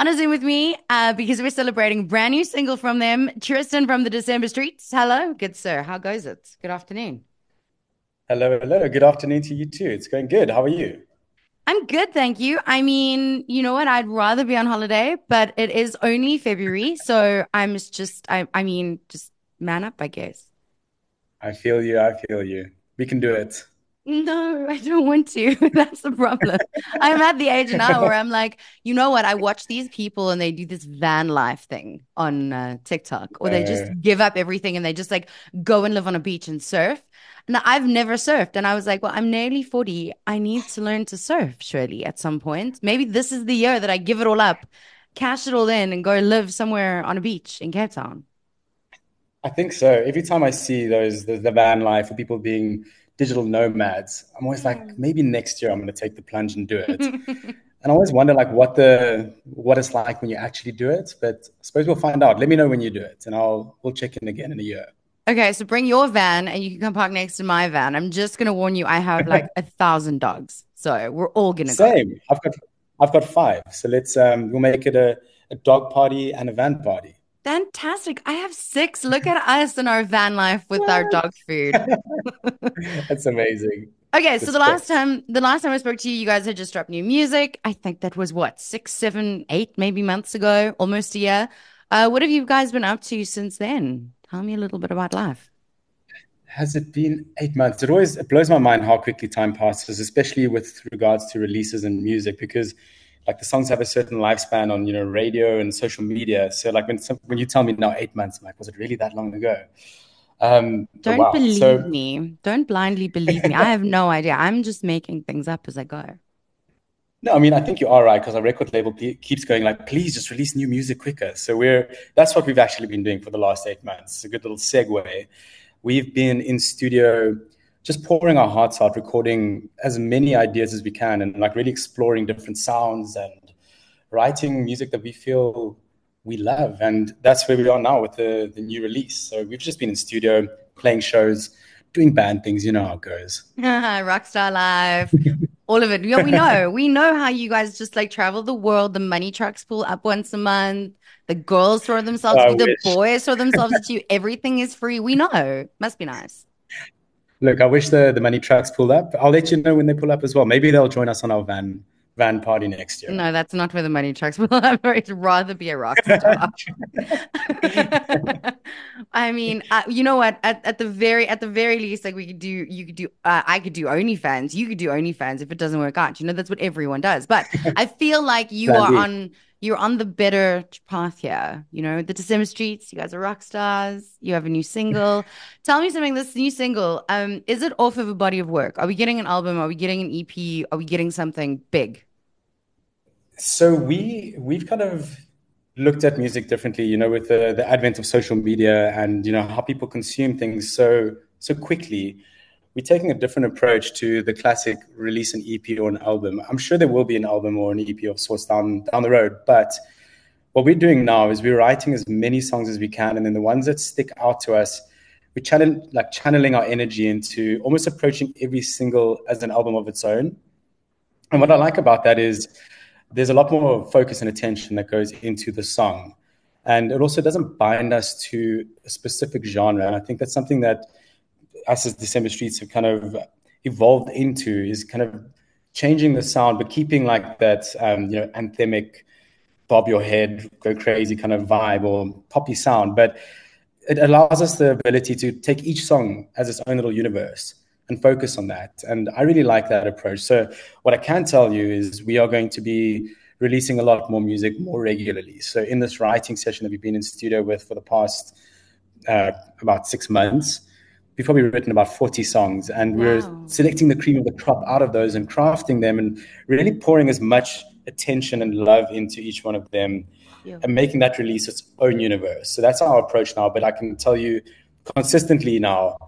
on a Zoom with me because we're celebrating a brand new single from them, Tristan from The December Streets. Hello, good sir. How goes it? Good afternoon. Hello. Good afternoon to you too. It's going good. How are you? I'm good, thank you. I mean, you know what? I'd rather be on holiday, but it is only February. So I'm just, just man up, I guess. I feel you. We can do it. No, I don't want to. That's the problem. I'm at the age now where I'm like, you know what? I watch these people and they do this van life thing on TikTok, or they just give up everything and they just like go and live on a beach and surf. And I've never surfed. And I was like, well, I'm nearly 40. I need to learn to surf, surely, at some point. Maybe this is the year that I give it all up, cash it all in, and go live somewhere on a beach in Cape Town. I think so. Every time I see those, the van life, or people being digital nomads, I'm always like, maybe next year I'm going to take the plunge and do it. And I always wonder like what it's like when you actually do it. But I suppose we'll find out. Let me know when you do it and we'll check in again in a year. Okay, so bring your van and you can come park next to my van. I'm just going to warn you, I have like 1,000 dogs. So we're all going to go. Same. I've got 5. So let's we'll make it a dog party and a van party. Fantastic. I have 6. Look at us in our van life with our dog food. That's amazing. Okay, so the last time I spoke to you, you guys had just dropped new music. I think that was what, 6, 7, 8 maybe months ago, almost a year. What have you guys been up to since then? Tell me a little bit about life. Has it been 8 months? It blows my mind how quickly time passes, especially with regards to releases and music, because like the songs have a certain lifespan on, radio and social media. So like when you tell me now 8 months, I'm like, was it really that long ago? Don't believe me. Don't blindly believe me. I have no idea. I'm just making things up as I go. No, I mean, I think you are right, because our record label keeps going like, please just release new music quicker. So that's what we've actually been doing for the last 8 months. It's a good little segue. We've been in studio just pouring our hearts out, recording as many ideas as we can and like really exploring different sounds and writing music that we feel we love. And that's where we are now with the new release. So we've just been in studio, playing shows, doing band things. You know how it goes. Rockstar life, all of it. Yeah, we know how you guys just like travel the world. The money trucks pull up once a month. The girls throw themselves at you. The boys throw themselves at you. Everything is free. We know. Must be nice. Look, I wish the money trucks pulled up. I'll let you know when they pull up as well. Maybe they'll join us on our van party next year. No, that's not where the money trucks will have. I'd rather be a rock star. I mean, you know what? At the very least, like I could do OnlyFans. You could do OnlyFans if it doesn't work out. You know, that's what everyone does. But I feel like you're on the better path here. You know, the December Streets, you guys are rock stars. You have a new single. Tell me something, this new single, is it off of a body of work? Are we getting an album? Are we getting an EP? Are we getting something big? So we've kind of looked at music differently, with the advent of social media and, how people consume things so quickly. We're taking a different approach to the classic release an EP or an album. I'm sure there will be an album or an EP of sorts down the road. But what we're doing now is we're writing as many songs as we can. And then the ones that stick out to us, we're channeling our energy into almost approaching every single as an album of its own. And what I like about that is there's a lot more focus and attention that goes into the song. And it also doesn't bind us to a specific genre. And I think that's something that us as December Streets have kind of evolved into, is kind of changing the sound, but keeping like that, anthemic, bob your head, go crazy kind of vibe or poppy sound. But it allows us the ability to take each song as its own little universe and focus on that. And I really like that approach. So what I can tell you is we are going to be releasing a lot more music more regularly. So in this writing session that we've been in studio with for the past about 6 months, we've probably written about 40 songs, and we're selecting the cream of the crop out of those and crafting them and really pouring as much attention and love into each one of them and making that release its own universe. So that's our approach now. But I can tell you consistently now,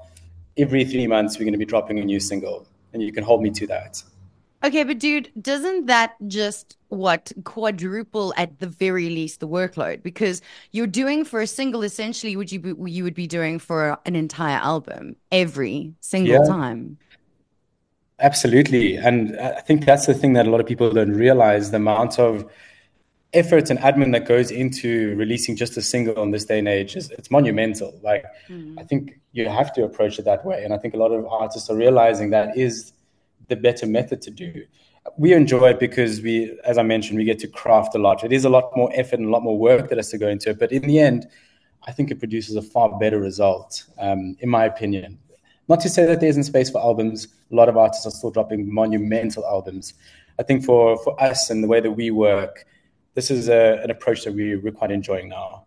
every 3 months, we're going to be dropping a new single, and you can hold me to that. Okay, but dude, doesn't that just quadruple at the very least the workload? Because you're doing for a single essentially what you would be doing for an entire album every single time. Absolutely. And I think that's the thing that a lot of people don't realize, the amount of effort and admin that goes into releasing just a single in this day and age is, it's monumental. Like, I think you have to approach it that way. And I think a lot of artists are realizing that is the better method to do. We enjoy it because we, as I mentioned, we get to craft a lot. It is a lot more effort and a lot more work that has to go into it. But in the end, I think it produces a far better result, in my opinion. Not to say that there isn't space for albums. A lot of artists are still dropping monumental albums. I think for us and the way that we work, this is an approach that we're quite enjoying now.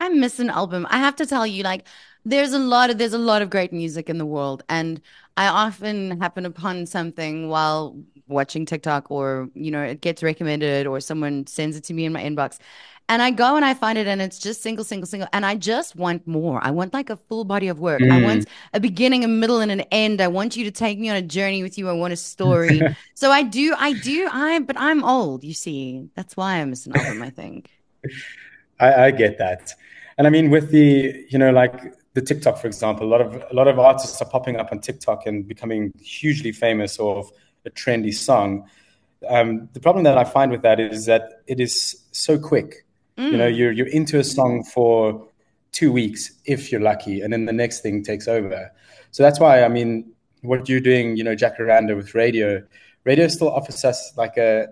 I miss an album. I have to tell you, like, there's a lot of great music in the world. And I often happen upon something while watching TikTok, or, you know, it gets recommended or someone sends it to me in my inbox. And I go and I find it, and it's just single. And I just want more. I want like a full body of work. I want a beginning, a middle, and an end. I want you to take me on a journey with you. I want a story. So but I'm old, you see. That's why I miss an album, I think. I get that. And I mean, with the, you know, like the TikTok, for example, a lot of artists are popping up on TikTok and becoming hugely famous or of a trendy song. The problem that I find with that is that it is so quick. You know, you're into a song for 2 weeks, if you're lucky, and then the next thing takes over. So that's why, I mean, what you're doing, you know, Jacaranda with radio still offers us like a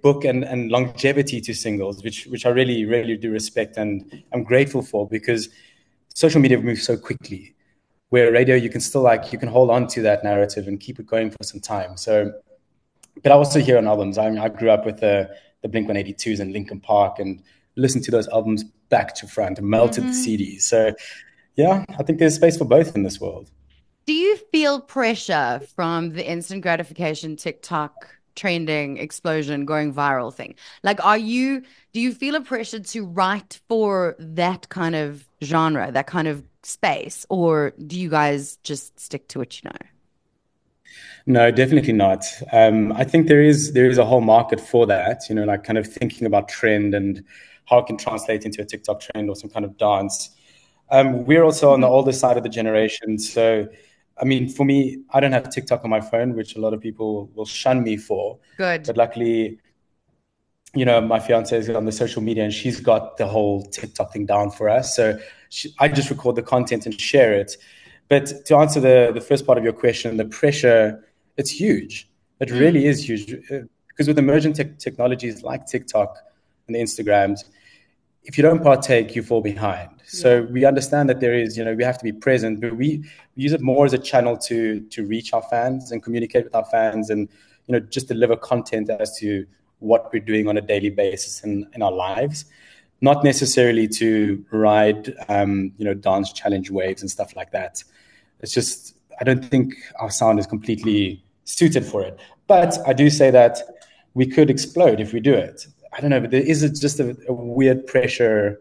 book and longevity to singles, which I really, really do respect and I'm grateful for, because social media moves so quickly, where radio, you can still like, you can hold on to that narrative and keep it going for some time. So, but I also hear on albums, I mean, I grew up with the Blink-182s and Linkin Park, and listened to those albums back to front and melted the CDs. So, yeah, I think there's space for both in this world. Do you feel pressure from the instant gratification, TikTok trending, explosion, going viral thing? Like, do you feel a pressure to write for that kind of genre, that kind of space, or do you guys just stick to what you know? No, definitely not. I think there is a whole market for that, you know, like kind of thinking about trend and how it can translate into a TikTok trend or some kind of dance. We're also on the older side of the generation. So, I mean, for me, I don't have TikTok on my phone, which a lot of people will shun me for. Good. But luckily, you know, my fiance is on the social media and she's got the whole TikTok thing down for us. So I just record the content and share it. But to answer the first part of your question, the pressure, it's huge. It really is huge. Because with emerging technologies like TikTok and the Instagrams, if you don't partake, you fall behind. Yeah. So we understand that there is, you know, we have to be present, but we use it more as a channel to reach our fans and communicate with our fans and, you know, just deliver content as to what we're doing on a daily basis in our lives. Not necessarily to ride, you know, dance challenge waves and stuff like that. It's just, I don't think our sound is completely suited for it. But I do say that we could explode if we do it. I don't know, but there is just a weird pressure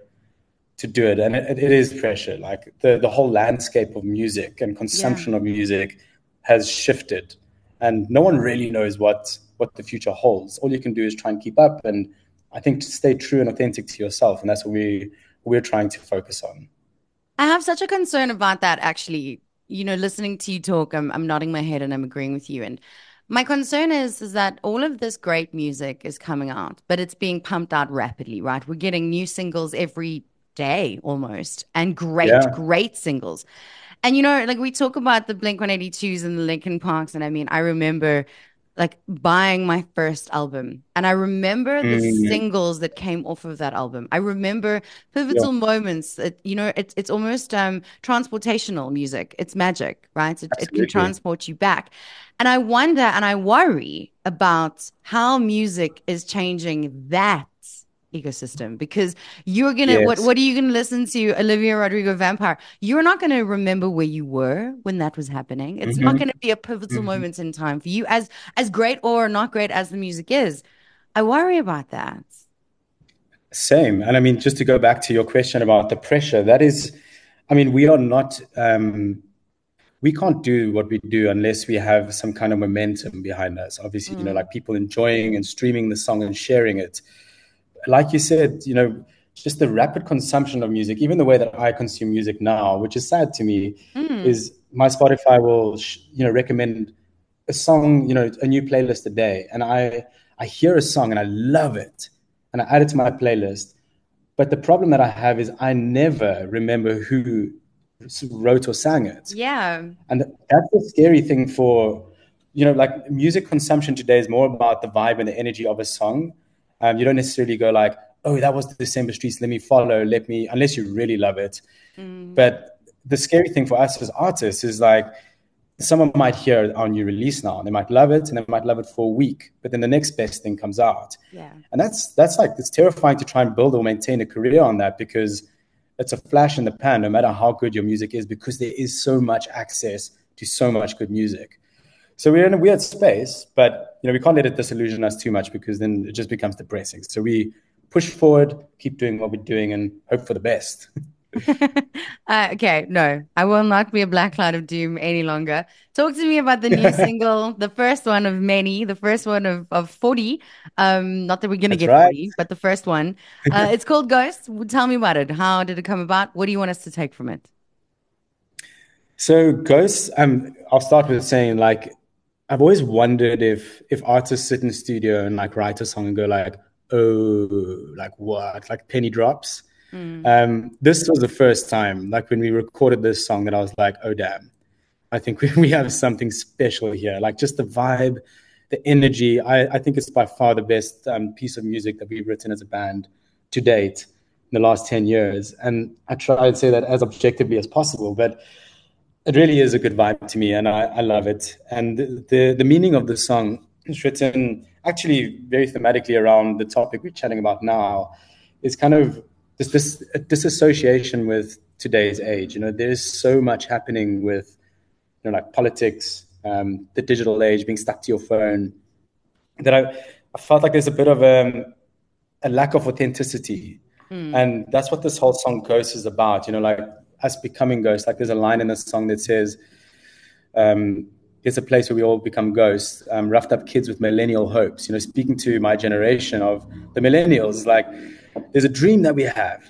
to do it. And it is pressure. Like the whole landscape of music and consumption of music has shifted. And no one really knows what the future holds. All you can do is try and keep up, and I think to stay true and authentic to yourself. And that's what we're trying to focus on. I have such a concern about that, actually. You know, listening to you talk, I'm nodding my head and I'm agreeing with you. And my concern is that all of this great music is coming out, but it's being pumped out rapidly, right? We're getting new singles every day almost, and great singles. And, you know, like we talk about the Blink-182s and the Linkin Parks. And I mean, I remember like buying my first album. And I remember the singles that came off of that album. I remember pivotal moments that, you know, it's almost transportational music. It's magic, right? It can transport you back. And I wonder and I worry about how music is changing that ecosystem, because you're gonna what are you gonna listen to? Olivia Rodrigo, Vampire. You're not gonna remember where you were when that was happening. It's not gonna be a pivotal moment in time for you, as great or not great as the music is. I worry about that. Same. And I mean, just to go back to your question about the pressure, that is, I mean, we are not we can't do what we do unless we have some kind of momentum behind us. Obviously, you know, like people enjoying and streaming the song and sharing it. Like you said, you know, just the rapid consumption of music, even the way that I consume music now, which is sad to me, is my Spotify will, you know, recommend a song, you know, a new playlist a day. And I hear a song and I love it. and I add it to my playlist. But the problem that I have is I never remember who wrote or sang it. Yeah. And that's the scary thing for, you know, like music consumption today is more about the vibe and the energy of a song. You don't necessarily go like, oh, that was The December Streets. Let me follow. Unless you really love it. Mm. But the scary thing for us as artists is like, someone might hear it on your release now and they might love it, and they might love it for a week, but then the next best thing comes out. Yeah. And that's like, it's terrifying to try and build or maintain a career on that, because it's a flash in the pan, no matter how good your music is, because there is so much access to so much good music. So we're in a weird space, but you know, we can't let it disillusion us too much, because then it just becomes depressing. So we push forward, keep doing what we're doing, and hope for the best. Okay, no, I will not be a black cloud of doom any longer. Talk to me about the new single, the first one of many, the first one of 40. Not that we're going to get 40, but the first one. It's called Ghosts. Tell me about it. How did it come about? What do you want us to take from it? So Ghosts, I'll start with saying, like, I've always wondered if artists sit in the studio and like write a song and go like, oh, like what? Like penny drops. Mm. This was the first time, like when we recorded this song, that I was like, oh damn, I think we have something special here. Like just the vibe, the energy. I think it's by far the best piece of music that we've written as a band to date in the last 10 years. And I try and say that as objectively as possible, but it really is a good vibe to me, and I love it. And the meaning of the song is written actually very thematically around the topic we're chatting about now. It's kind of this disassociation with today's age. You know, there's so much happening with, you know, like politics, the digital age, being stuck to your phone, that I felt like there's a bit of a lack of authenticity. Mm. And that's what this whole song Ghost is about, you know, like us becoming ghosts. Like there's a line in this song that says, it's a place where we all become ghosts, roughed up kids with millennial hopes. You know, speaking to my generation of the millennials, like, there's a dream that we have,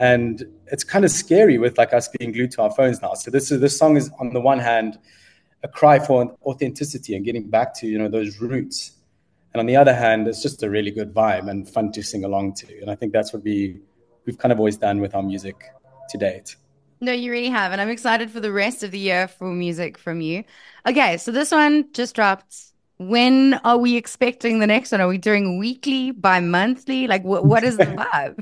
and it's kind of scary with like us being glued to our phones now. So this song is, on the one hand, a cry for authenticity and getting back to, you know, those roots. And on the other hand, it's just a really good vibe and fun to sing along to. And I think that's what we've kind of always done with our music to date. No, you really have. And I'm excited for the rest of the year for music from you. Okay, so this one just dropped. When are we expecting the next one? Are we doing weekly, bi-monthly? Like, what is the vibe?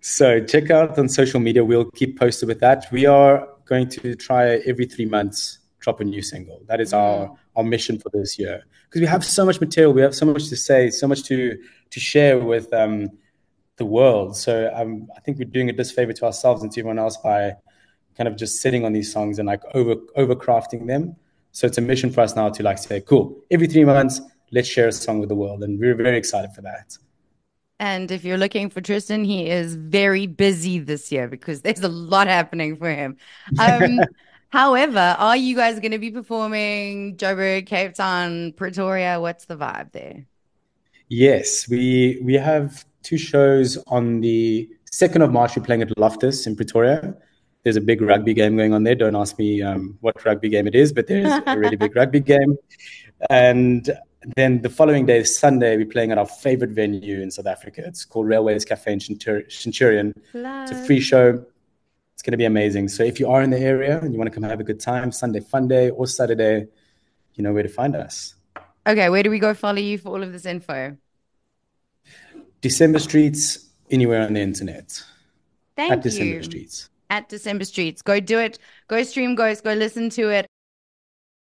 So check out on social media. We'll keep posted with that. We are going to try every 3 months, drop a new single. That is our mission for this year. Because we have so much material. We have so much to say, so much to share with the world. So I think we're doing a disfavor to ourselves and to everyone else by kind of just sitting on these songs and like overcrafting them. So it's a mission for us now to like say, cool, every 3 months, let's share a song with the world. And we're very excited for that. And if you're looking for Tristan, he is very busy this year because there's a lot happening for him. However, are you guys going to be performing Joburg, Cape Town, Pretoria? What's the vibe there? Yes, we have 2 shows on the 2nd of March. We're playing at Loftus in Pretoria. There's a big rugby game going on there. Don't ask me what rugby game it is, but there's a really big rugby game. And then the following day, Sunday, we're playing at our favorite venue in South Africa. It's called Railways Cafe in Centurion. Love. It's a free show. It's going to be amazing. So if you are in the area and you want to come have a good time, Sunday Fun Day or Saturday, you know where to find us. Okay, where do we go follow you for all of this info? December Streets, anywhere on the internet. Thank you. At December Streets. Go do it. Go stream Ghosts. Go listen to it.